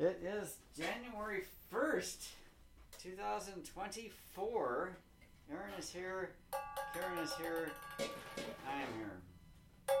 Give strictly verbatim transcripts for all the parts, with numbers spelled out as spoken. It is January first, twenty twenty-four. Aaron is here. Karen is here. I am here.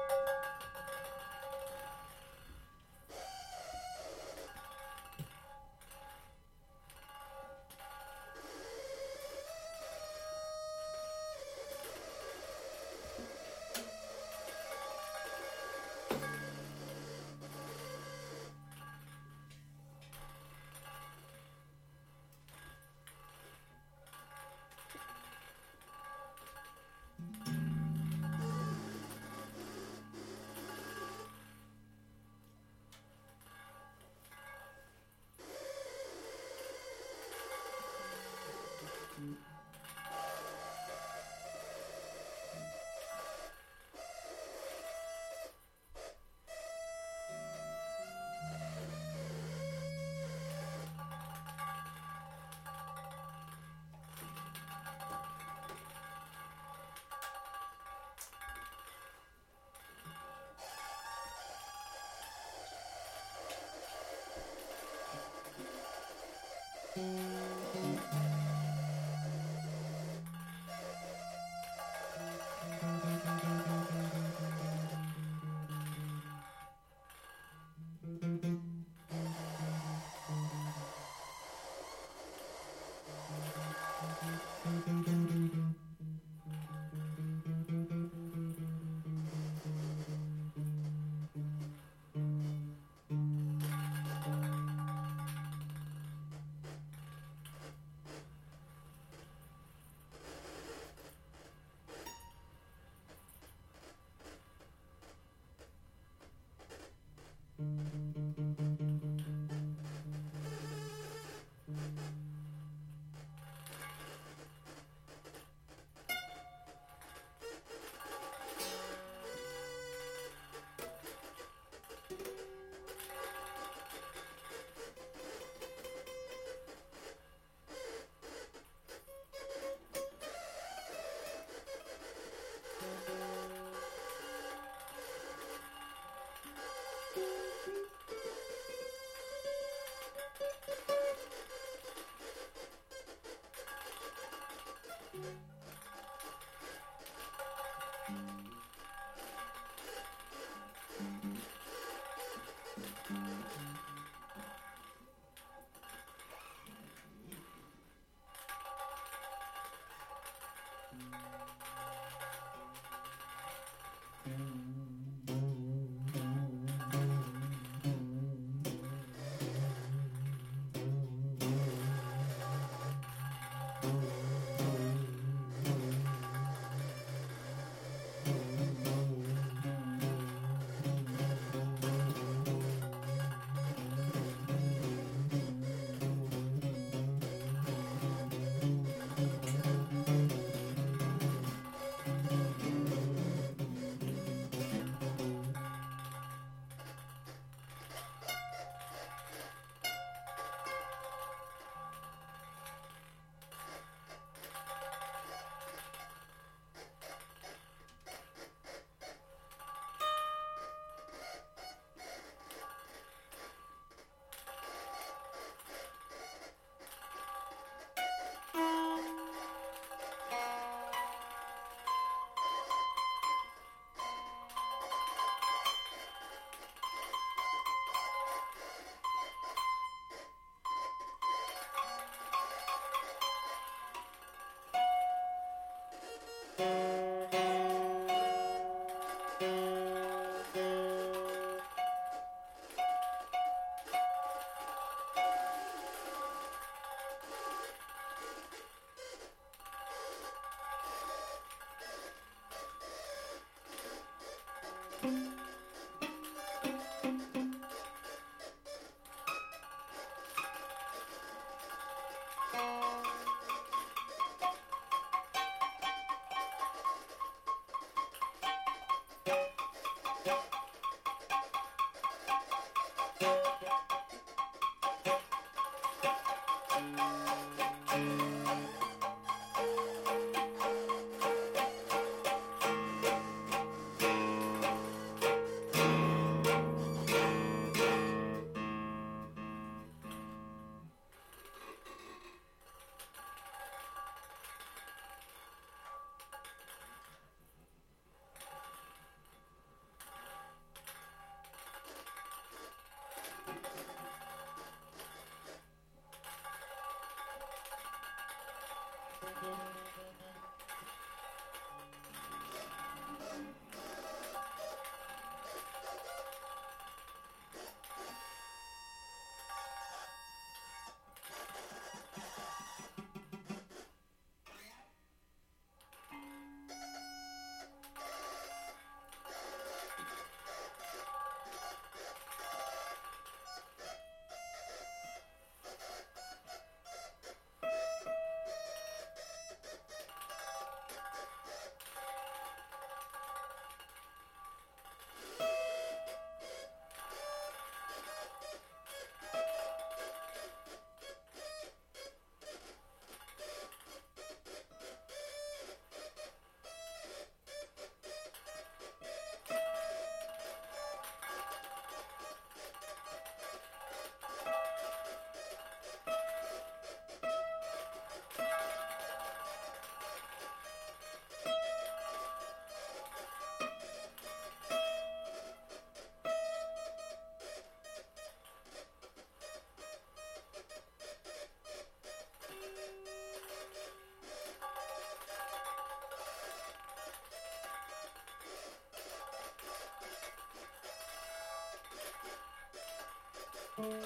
Thank you.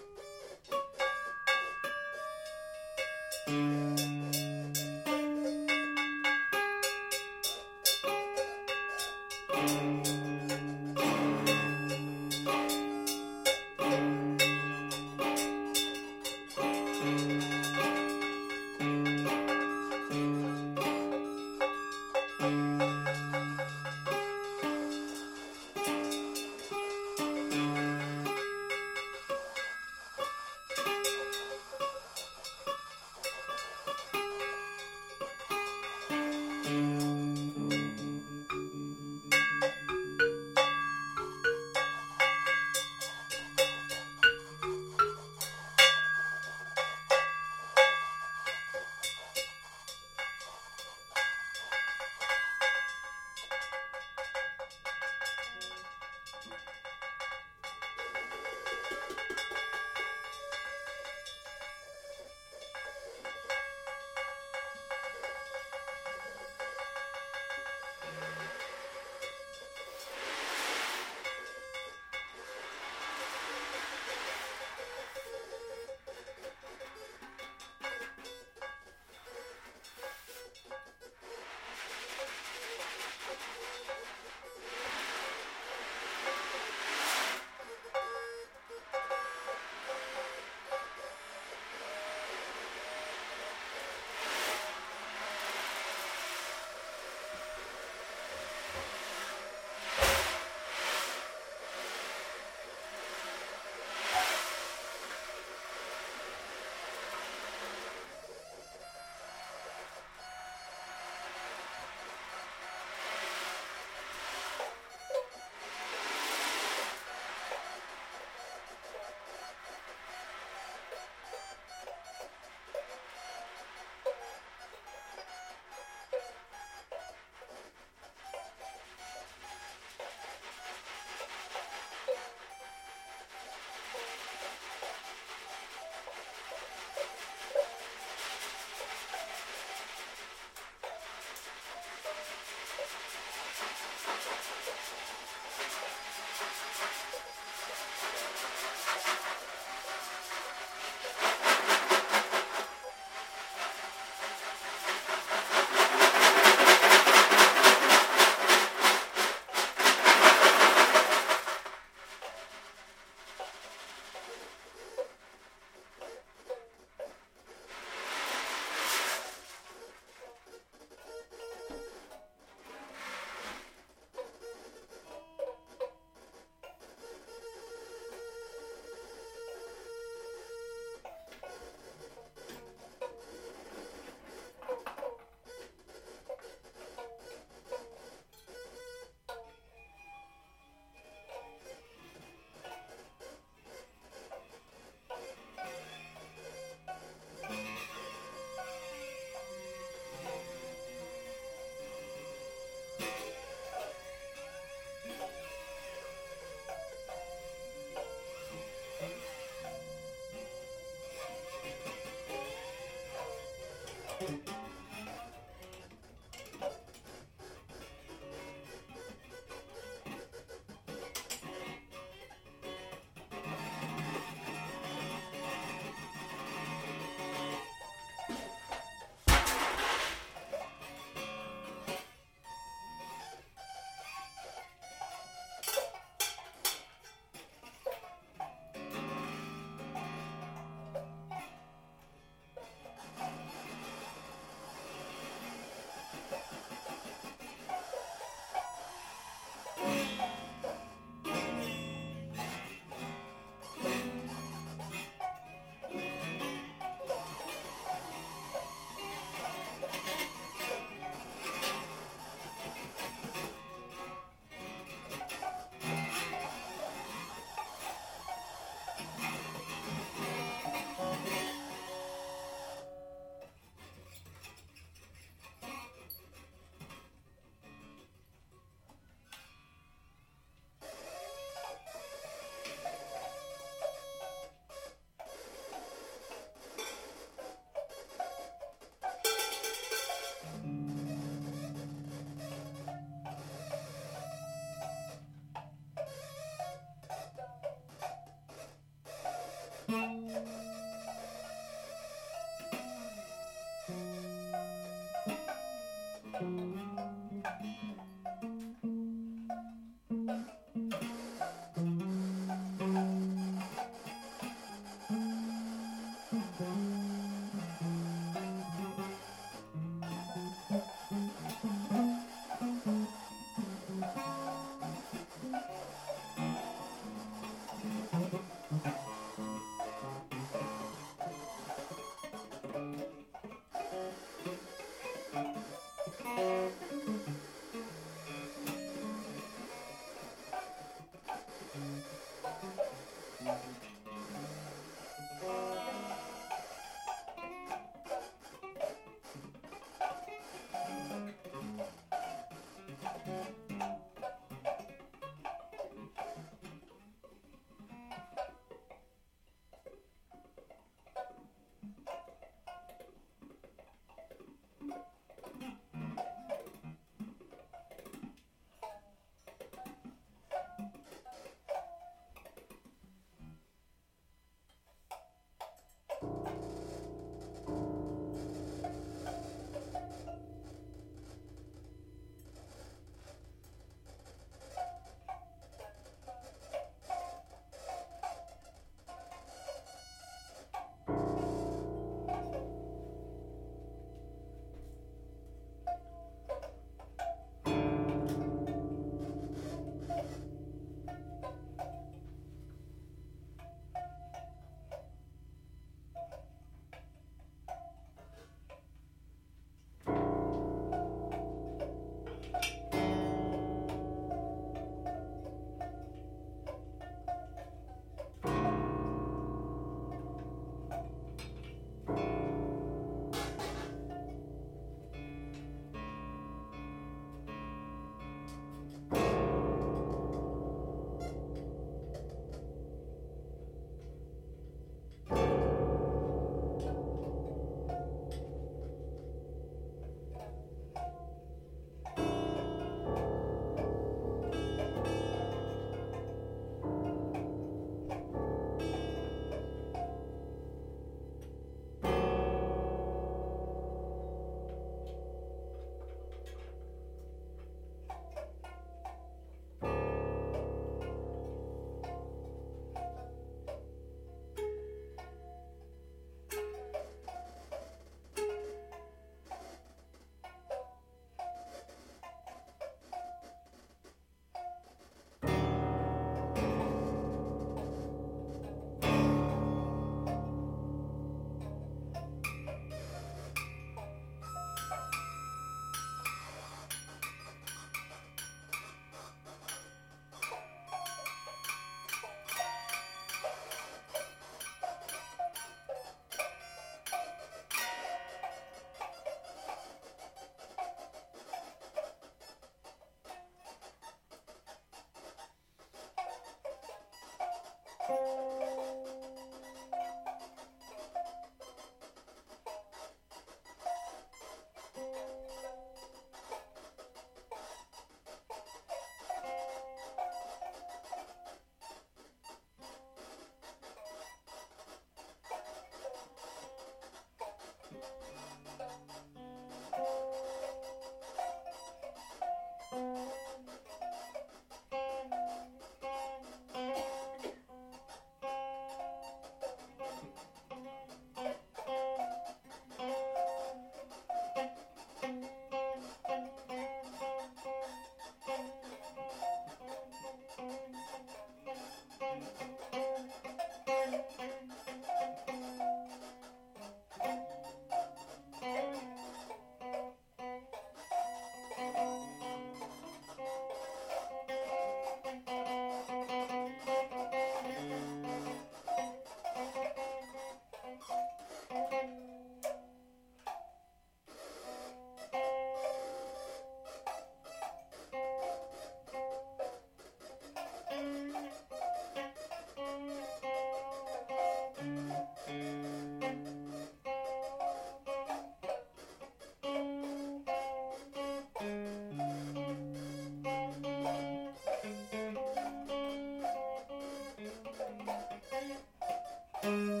Thank you.